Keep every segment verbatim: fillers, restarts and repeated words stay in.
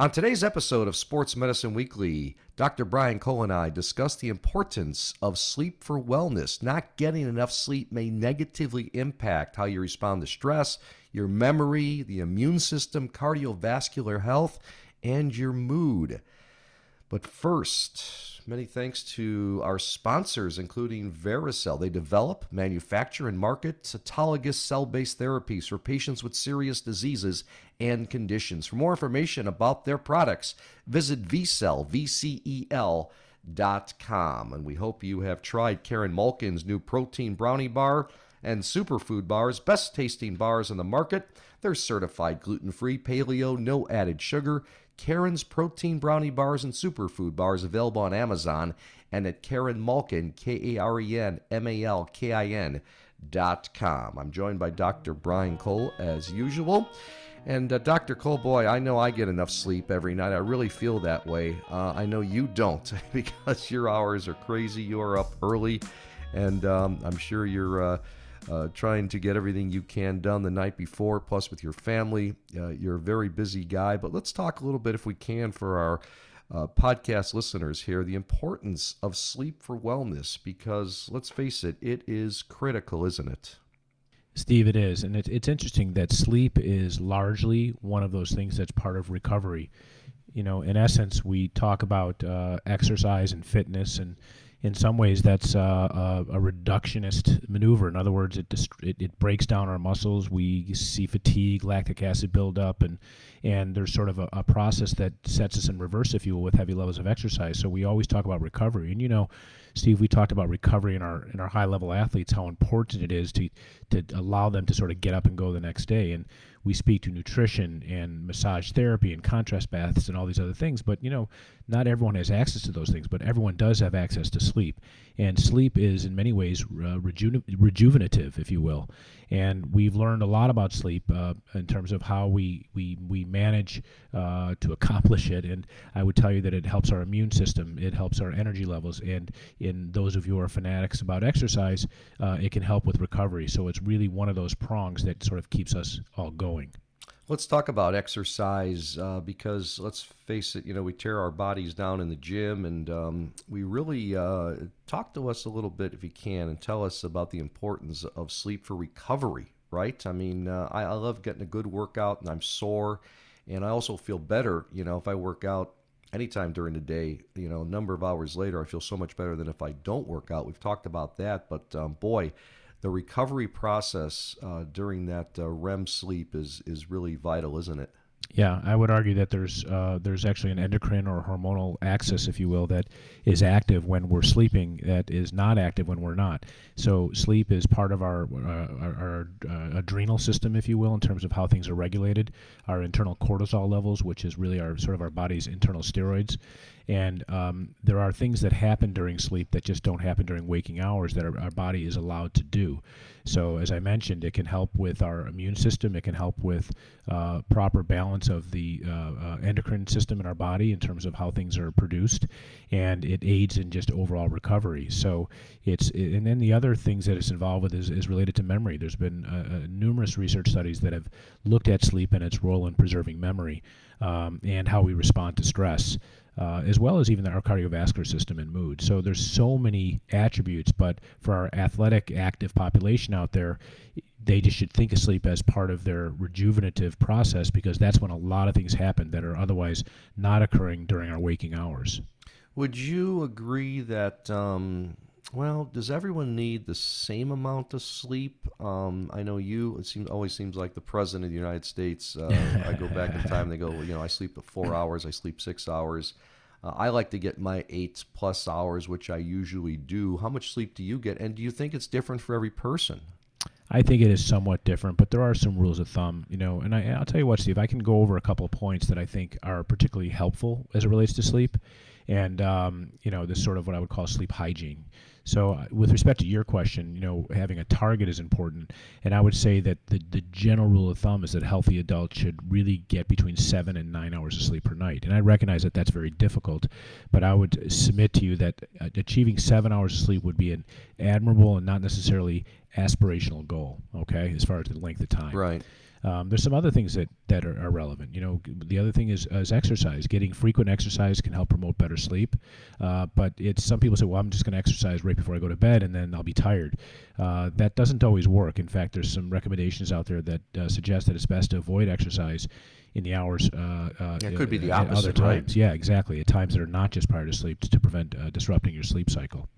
On today's episode of Sports Medicine Weekly, Doctor Brian Cole and I discuss the importance of sleep for wellness. Not getting enough sleep may negatively impact how you respond to stress, your memory, the immune system, cardiovascular health, and your mood. But first, many thanks to our sponsors, including Vericel. They develop, manufacture, and market autologous cell-based therapies for patients with serious diseases and conditions. For more information about their products, visit VCell, V C E L dot com. And we hope you have tried Karen Malkin's new protein brownie bar and superfood bars, best tasting bars on the market. They're certified gluten-free, paleo, no added sugar. Karen's Protein Brownie Bars and Superfood Bars available on Amazon and at Karen Malkin, K A R E N M A L K I N dot com. I'm joined by Doctor Brian Cole as usual. And uh, Doctor Cole, boy, I know I get enough sleep every night. I really feel that way. Uh, I know you don't because your hours are crazy. You are up early, and um, I'm sure you're Uh, Uh, trying to get everything you can done the night before, plus with your family. Uh, you're a very busy guy, but let's talk a little bit, if we can, for our uh, podcast listeners here, the importance of sleep for wellness, because let's face it, it is critical, isn't it? Steve, it is. And it, it's interesting that sleep is largely one of those things that's part of recovery. You know, in essence, we talk about uh, exercise and fitness, and in some ways, that's uh, a, a reductionist maneuver. In other words, it, dist- it it breaks down our muscles. We see fatigue, lactic acid buildup, and and there's sort of a, a process that sets us in reverse, if you will, with heavy levels of exercise. So we always talk about recovery. And you know, Steve, we talked about recovery in our in our high-level athletes, how important it is to to allow them to sort of get up and go the next day. And we speak to nutrition and massage therapy and contrast baths and all these other things. But, you know, not everyone has access to those things, but everyone does have access to sleep. And sleep is, in many ways, uh, reju- rejuvenative, if you will. And we've learned a lot about sleep uh, in terms of how we we, we manage uh, to accomplish it. And I would tell you that it helps our immune system. It helps our energy levels. And in those of you who are fanatics about exercise, uh, it can help with recovery. So it's really one of those prongs that sort of keeps us all going. Let's talk about exercise uh, because let's face it, you know, we tear our bodies down in the gym, and um, we really uh, talk to us a little bit, if you can, and tell us about the importance of sleep for recovery, right? I mean, uh, I, I love getting a good workout, and I'm sore, and I also feel better, you know, if I work out anytime during the day. You know, a number of hours later, I feel so much better than if I don't work out. We've talked about that, but um, boy, the recovery process uh, during that uh, R E M sleep is is really vital, isn't it? Yeah, I would argue that there's uh, there's actually an endocrine or hormonal axis, if you will, that is active when we're sleeping that is not active when we're not. So sleep is part of our uh, our, our uh, adrenal system, if you will, in terms of how things are regulated, our internal cortisol levels, which is really our sort of our body's internal steroids. And um, there are things that happen during sleep that just don't happen during waking hours that our, our body is allowed to do. So as I mentioned, it can help with our immune system. It can help with uh, proper balance of the uh, uh, endocrine system in our body in terms of how things are produced, and it aids in just overall recovery. So it's and then the other things that it's involved with is, is related to memory. There's been uh, numerous research studies that have looked at sleep and its role in preserving memory um, and how we respond to stress. Uh, as well as even our cardiovascular system and mood. So there's so many attributes, but for our athletic, active population out there, they just should think of sleep as part of their rejuvenative process, because that's when a lot of things happen that are otherwise not occurring during our waking hours. Would you agree that, um, well, does everyone need the same amount of sleep? Um, I know you, it seems, always seems like the president of the United States, uh, I go back in time, they go, you know, I sleep four hours, I sleep six hours. Uh, I like to get my eight plus hours, which I usually do. How much sleep do you get? And do you think it's different for every person? I think it is somewhat different, but there are some rules of thumb, you know, and I, I'll tell you what, Steve, I can go over a couple of points that I think are particularly helpful as it relates to sleep and, um, you know, this sort of what I would call sleep hygiene. So with respect to your question, you know, having a target is important. And I would say that the, the general rule of thumb is that healthy adults should really get between seven and nine hours of sleep per night. And I recognize that that's very difficult, but I would submit to you that achieving seven hours of sleep would be an admirable and not necessarily aspirational goal, okay, as far as the length of time. Right. Um, there's some other things that, that are, are relevant. You know, the other thing is, is exercise. Getting frequent exercise can help promote better sleep. Uh, but it's some people say, well, I'm just going to exercise right before I go to bed, and then I'll be tired. Uh, that doesn't always work. In fact, there's some recommendations out there that uh, suggest that it's best to avoid exercise in the hours. Uh, uh, it could be the opposite, other times. Right? Yeah, exactly. At times that are not just prior to sleep, to prevent uh, disrupting your sleep cycle.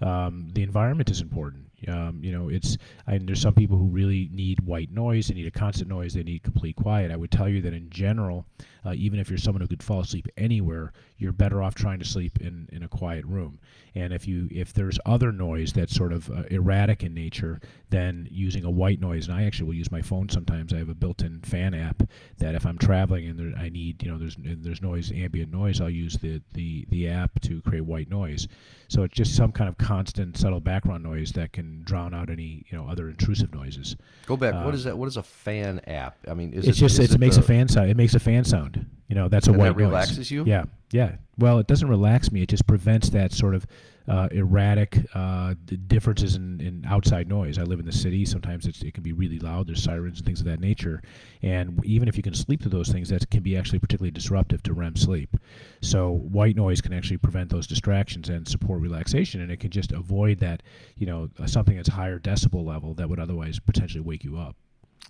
Um, the environment is important. Um, you know, it's, and there's some people who really need white noise. They need a constant noise. They need complete quiet. I would tell you that in general, uh, even if you're someone who could fall asleep anywhere, you're better off trying to sleep in, in a quiet room. And if you, if there's other noise that's sort of uh, erratic in nature, then using a white noise, and I actually will use my phone sometimes. I have a built-in fan app that if I'm traveling and there, I need, you know, there's there's noise, ambient noise, I'll use the, the, the app to create white noise. So it's just some kind of constant, subtle background noise that can drown out any, you know, other intrusive noises. Go back. Uh, what is that? What is a fan app? I mean, is it's it, just is it, it makes the, a fan sound. It makes a fan sound. You know, that's a white noise. And that relaxes you? Yeah, yeah. Well, it doesn't relax me. It just prevents that sort of uh, erratic uh, differences in, in outside noise. I live in the city. Sometimes it's, it can be really loud. There's sirens and things of that nature. And even if you can sleep through those things, that can be actually particularly disruptive to R E M sleep. So white noise can actually prevent those distractions and support relaxation. And it can just avoid that, you know, something that's higher decibel level that would otherwise potentially wake you up.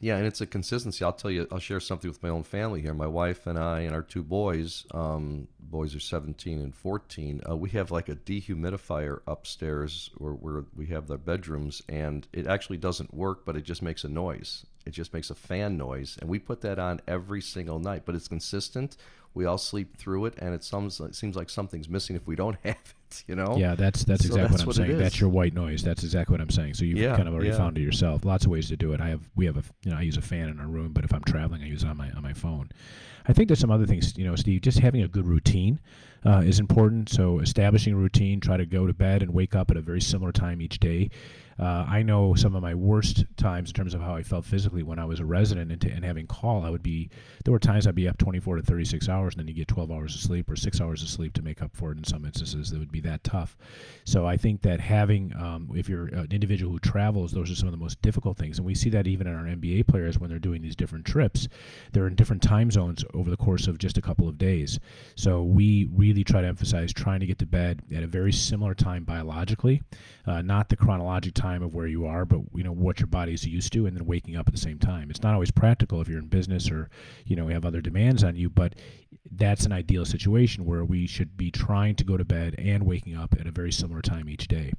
Yeah, and it's a consistency. I'll tell you, I'll share something with my own family here. My wife and I and our two boys, um, boys are seventeen and fourteen, uh, we have like a dehumidifier upstairs where, where we have their bedrooms, and it actually doesn't work, but it just makes a noise. It just makes a fan noise, and we put that on every single night, but it's consistent. We all sleep through it, and it seems, it seems like something's missing if we don't have it, you know? Yeah, that's that's so exactly that's what I'm what saying. That's your white noise. That's exactly what I'm saying. So you've yeah, kind of already yeah. found it yourself. Lots of ways to do it. I have we have a you know I use a fan in our room, but if I'm traveling, I use it on my on my phone. I think there's some other things, you know, Steve. Just having a good routine uh, is important. So establishing a routine. Try to go to bed and wake up at a very similar time each day. Uh, I know some of my worst times in terms of how I felt physically when I was a resident and, t- and having call, I would be, there were times I'd be up twenty-four to thirty-six hours, and then you get twelve hours of sleep or six hours of sleep to make up for it in some instances. That would be that tough. So I think that having, um, if you're an individual who travels, those are some of the most difficult things. And we see that even in our N B A players when they're doing these different trips, they're in different time zones over the course of just a couple of days. So we really try to emphasize trying to get to bed at a very similar time biologically, uh, not the chronologic time of where you are, but you know what your body's used to, and then waking up at the same time. It's not always practical if you're in business or you know have other demands on you, but that's an ideal situation where we should be trying to go to bed and waking up at a very similar time each day.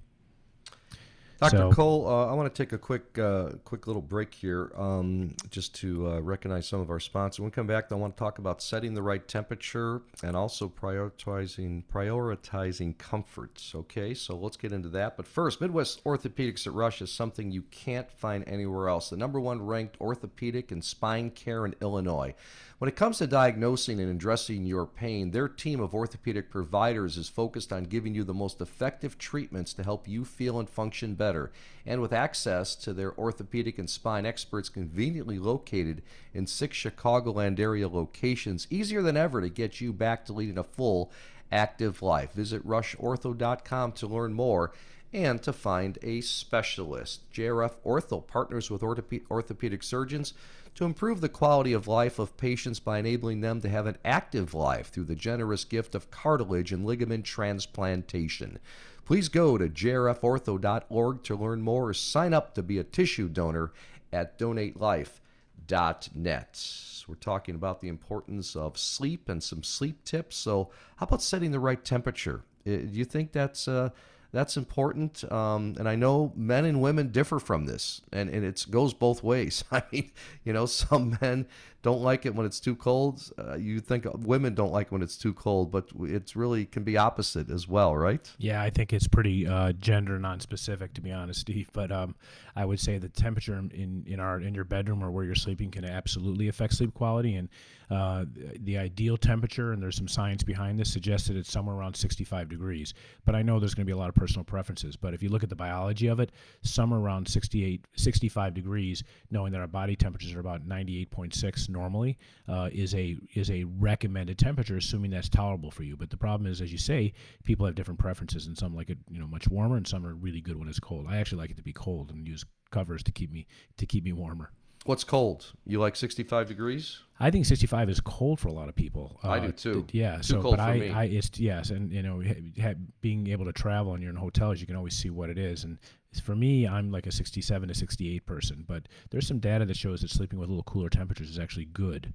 Doctor So, Cole, uh, I want to take a quick, uh, quick little break here, um, just to uh, recognize some of our sponsors. When we come back, I want to talk about setting the right temperature and also prioritizing prioritizing comforts. Okay, so let's get into that. But first, Midwest Orthopedics at Rush is something you can't find anywhere else. The number one ranked orthopedic and spine care in Illinois. When it comes to diagnosing and addressing your pain, their team of orthopedic providers is focused on giving you the most effective treatments to help you feel and function better. Better. And with access to their orthopedic and spine experts conveniently located in six Chicagoland area locations, easier than ever to get you back to leading a full, active life. Visit rush ortho dot com to learn more and to find a specialist. J R F Ortho partners with orthope- orthopedic surgeons to improve the quality of life of patients by enabling them to have an active life through the generous gift of cartilage and ligament transplantation. Please go to j r f ortho dot org to learn more or sign up to be a tissue donor at donate life dot net. We're talking about the importance of sleep and some sleep tips. So how about setting the right temperature? Do you think that's uh, that's important? Um, and I know men and women differ from this, and, and it goes both ways. I mean, you know, some men don't like it when it's too cold. Uh, you think women don't like it when it's too cold, but it's really can be opposite as well, right? Yeah, I think it's pretty uh, gender non-specific, to be honest, Steve. But um, I would say the temperature in in our in your bedroom or where you're sleeping can absolutely affect sleep quality. And uh, the ideal temperature, and there's some science behind this, suggests that it's somewhere around sixty-five degrees. But I know there's going to be a lot of personal preferences. But if you look at the biology of it, somewhere around sixty-eight, sixty-five degrees, knowing that our body temperatures are about ninety-eight point six. normally uh, is a is a recommended temperature, assuming that's tolerable for you. But the problem is, as you say, people have different preferences, and some like it, you know, much warmer, and some are really good when it's cold. I actually like it to be cold and use covers to keep me to keep me warmer. What's cold? You like sixty-five degrees? I think sixty-five is cold for a lot of people. I uh, do too. Th- yeah. Too so, cold but for I, me. I, it's, yes, and you know, ha- ha- being able to travel and you're in hotels, you can always see what it is. And for me, I'm like a sixty-seven to sixty-eight person. But there's some data that shows that sleeping with a little cooler temperatures is actually good.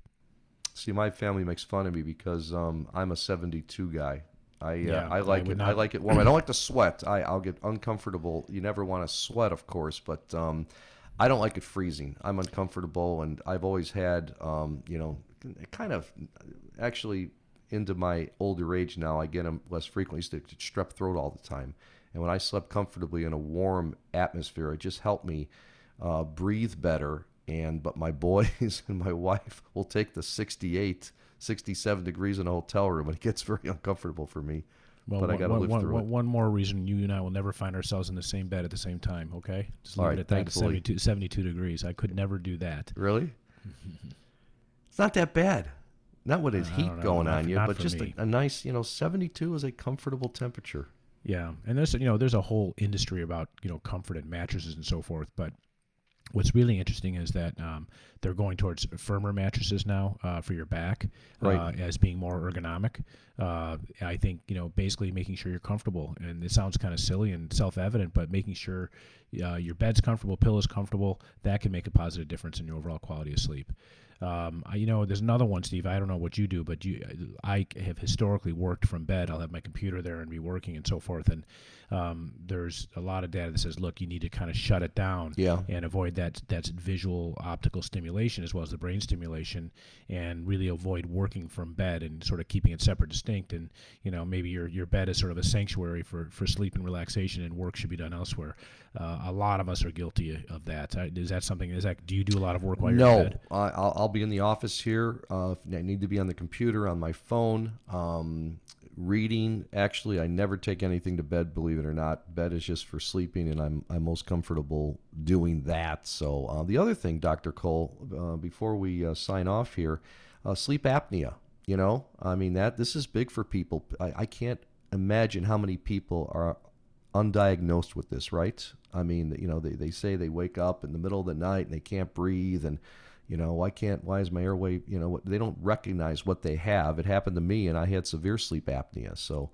See, my family makes fun of me because um, I'm a seventy-two guy. I yeah, uh, I like I it. Not. I like it warm. I don't like to sweat. I I'll get uncomfortable. You never want to sweat, of course, but. Um, I don't like it freezing. I'm uncomfortable, and I've always had, um, you know, kind of actually into my older age now, I get them less frequently. I used to strep throat all the time. And when I slept comfortably in a warm atmosphere, it just helped me uh, breathe better. And but my boys and my wife will take the sixty-eight, sixty-seven degrees in a hotel room, and it gets very uncomfortable for me. Well, but one, I gotta one, live through one, it. One more reason you and I will never find ourselves in the same bed at the same time, okay? Just leave right, it at that, seventy-two, seventy-two degrees. I could never do that. Really? It's not that bad. Not with his heat know, going not, on not you, but just a, a nice, you know, seventy-two is a comfortable temperature. Yeah, and there's, you know, there's a whole industry about, you know, comfort and mattresses and so forth, but what's really interesting is that um, they're going towards firmer mattresses now uh, for your back right. uh, as being more ergonomic. Uh, I think, you know, basically making sure you're comfortable. And it sounds kind of silly and self-evident, but making sure uh, your bed's comfortable, pillow's comfortable, that can make a positive difference in your overall quality of sleep. Um, I, you know, there's another one, Steve. I don't know what you do, but you, I have historically worked from bed. I'll have my computer there and be working and so forth. And um, there's a lot of data that says, look, you need to kind of shut it down yeah. and avoid that that's visual optical stimulation as well as the brain stimulation, and really avoid working from bed and sort of keeping it separate, distinct. And you know, maybe your your bed is sort of a sanctuary for, for sleep and relaxation, and work should be done elsewhere. Uh, a lot of us are guilty of that. Is that something? Is that do you do a lot of work while you're no, in bed? No, I'll, I'll I'll be in the office here. Uh, I need to be on the computer, on my phone, um, reading. Actually, I never take anything to bed, believe it or not. Bed is just for sleeping, and I'm I'm most comfortable doing that. So uh, the other thing, Doctor Cole, uh, before we uh, sign off here, uh, sleep apnea. You know, I mean, that this is big for people. I, I can't imagine how many people are undiagnosed with this, right? I mean, you know, they, they say they wake up in the middle of the night and they can't breathe, and you know, why can't, why is my airway, you know, they don't recognize what they have. It happened to me, and I had severe sleep apnea. So,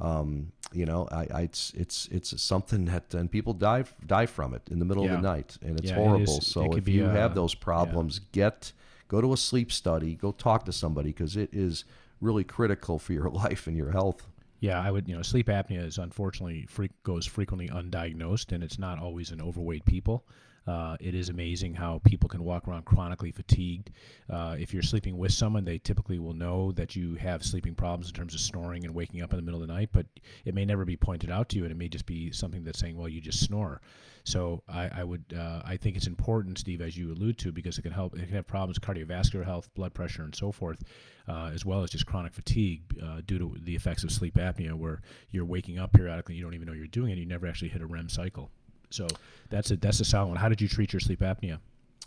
um, you know, I, I it's, it's, it's something that, and people die, die from it in the middle yeah. of the night, and it's yeah, horrible. It is, so it if you a, have those problems, yeah. get, go to a sleep study, go talk to somebody, because it is really critical for your life and your health. Yeah, I would, you know, sleep apnea is unfortunately free, goes frequently undiagnosed, and it's not always in overweight people. Uh, it is amazing how people can walk around chronically fatigued. Uh, if you're sleeping with someone, they typically will know that you have sleeping problems in terms of snoring and waking up in the middle of the night, but it may never be pointed out to you, and it may just be something that's saying, well, you just snore. So I, I would, uh, I think it's important, Steve, as you allude to, because it can help, it can have problems, cardiovascular health, blood pressure, and so forth, uh, as well as just chronic fatigue uh, due to the effects of sleep apnea, where you're waking up periodically, you don't even know you're doing it, you never actually hit a REM cycle. So that's a that's a solid one. How did you treat your sleep apnea?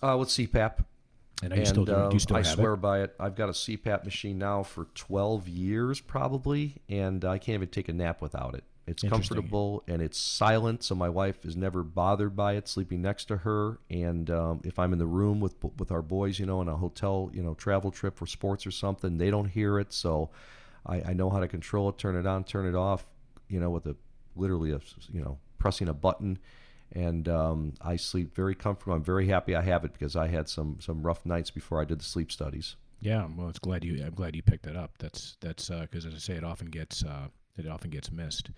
Uh, with C PAP. And are you and, still doing? Do you still uh, have I swear it? by it. I've got a C PAP machine now for twelve years probably, and I can't even take a nap without it. It's comfortable and it's silent, so my wife is never bothered by it. Sleeping next to her, and um, if I'm in the room with with our boys, you know, in a hotel, you know, travel trip for sports or something, they don't hear it. So I, I know how to control it. Turn it on, turn it off. You know, with a literally a you know pressing a button. And um, I sleep very comfortable. I'm very happy I have it, because I had some some rough nights before I did the sleep studies. Yeah, well, it's glad you. I'm glad you picked that up. That's that's because uh, as I say, it often gets uh, it often gets missed,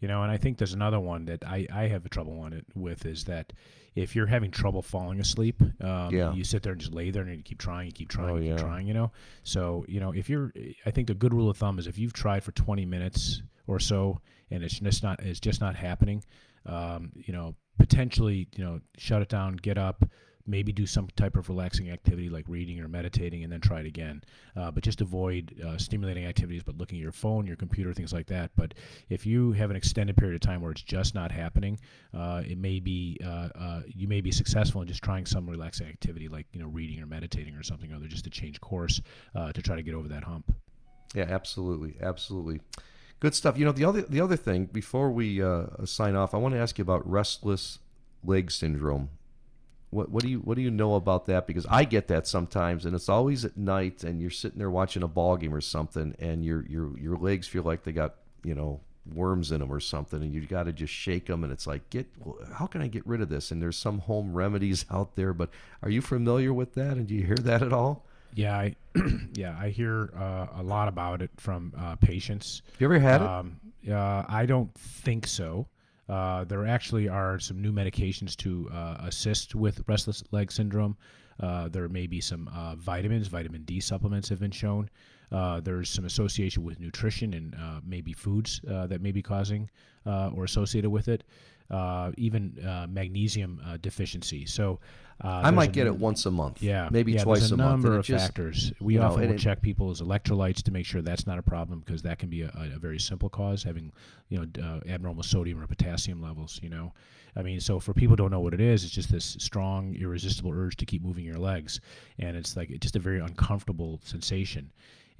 you know. And I think there's another one that I, I have trouble on it with is that if you're having trouble falling asleep, um, yeah. you sit there and just lay there and you keep trying, you keep trying, oh, you keep yeah. trying, you know. So you know, if you're, I think a good rule of thumb is if you've tried for twenty minutes or so and it's just not it's just not happening, um, you know. Potentially, you know, shut it down, get up, maybe do some type of relaxing activity like reading or meditating, and then try it again. Uh, but just avoid uh, stimulating activities, but looking at your phone, your computer, things like that. But if you have an extended period of time where it's just not happening, uh, it may be uh, uh, you may be successful in just trying some relaxing activity like, you know, reading or meditating or something or other, just to change course uh, to try to get over that hump. Yeah, absolutely, absolutely. Good stuff. You know, the other the other thing, before we uh, sign off, I want to ask you about restless leg syndrome, What, what do you what do you know about that? Because I get that sometimes, and it's always at night, and you're sitting there watching a ball game or something, and your your your legs feel like they got, you know, worms in them or something, and you got to just shake them, and it's like, get how can I get rid of this? And there's some home remedies out there, but are you familiar with that? And do you hear that at all? Yeah, I, yeah, I hear uh, a lot about it from uh, patients. You ever had um, it? Uh, I don't think so. Uh, there actually are some new medications to uh, assist with restless leg syndrome. Uh, there may be some uh, vitamins, vitamin D supplements have been shown. Uh, there's some association with nutrition and uh, maybe foods uh, that may be causing uh, or associated with it, uh, even uh, magnesium uh, deficiency. So uh, I might a, get it once a month, yeah, maybe yeah, twice a, a month. There's a number of just, factors. We often know, will it, check people's electrolytes to make sure that's not a problem, because that can be a, a very simple cause, having you know uh, abnormal sodium or potassium levels. You know, I mean, so for people who don't know what it is, it's just this strong, irresistible urge to keep moving your legs, and it's like it's just a very uncomfortable sensation.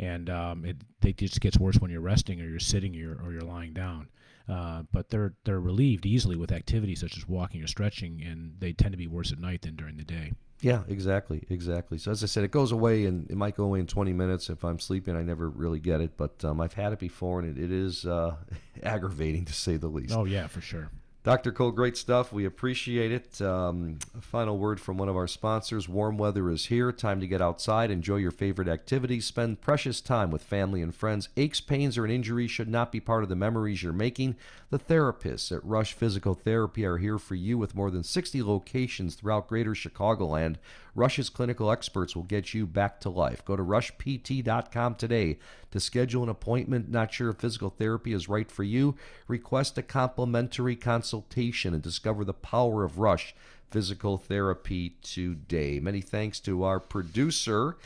And um, it, it just gets worse when you're resting or you're sitting or you're, or you're lying down. Uh, but they're they're relieved easily with activities such as walking or stretching, and they tend to be worse at night than during the day. Yeah, exactly, exactly. So as I said, it goes away, and it might go away in twenty minutes. If I'm sleeping, I never really get it. But um, I've had it before, and it, it is uh, aggravating, to say the least. Oh, yeah, for sure. Doctor Cole, great stuff. We appreciate it. Um, a final word from one of our sponsors. Warm weather is here. Time to get outside. Enjoy your favorite activities. Spend precious time with family and friends. Aches, pains, or an injury should not be part of the memories you're making. The therapists at Rush Physical Therapy are here for you with more than sixty locations throughout greater Chicagoland. Rush's clinical experts will get you back to life. Go to rush p t dot com today to schedule an appointment. Not sure if physical therapy is right for you? Request a complimentary consultation. Consultation and discover the power of Rush Physical Therapy today. Many thanks to our producer.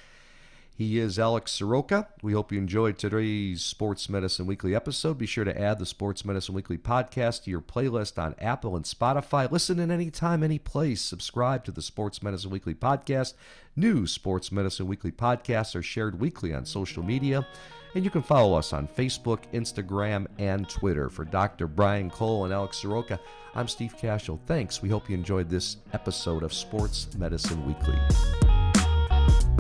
He is Alex Soroka. We hope you enjoyed today's Sports Medicine Weekly episode. Be sure to add the Sports Medicine Weekly podcast to your playlist on Apple and Spotify. Listen in anytime, any place. Subscribe to the Sports Medicine Weekly podcast. New Sports Medicine Weekly podcasts are shared weekly on social media. And you can follow us on Facebook, Instagram, and Twitter. For Doctor Brian Cole and Alex Soroka, I'm Steve Cashel. Thanks. We hope you enjoyed this episode of Sports Medicine Weekly.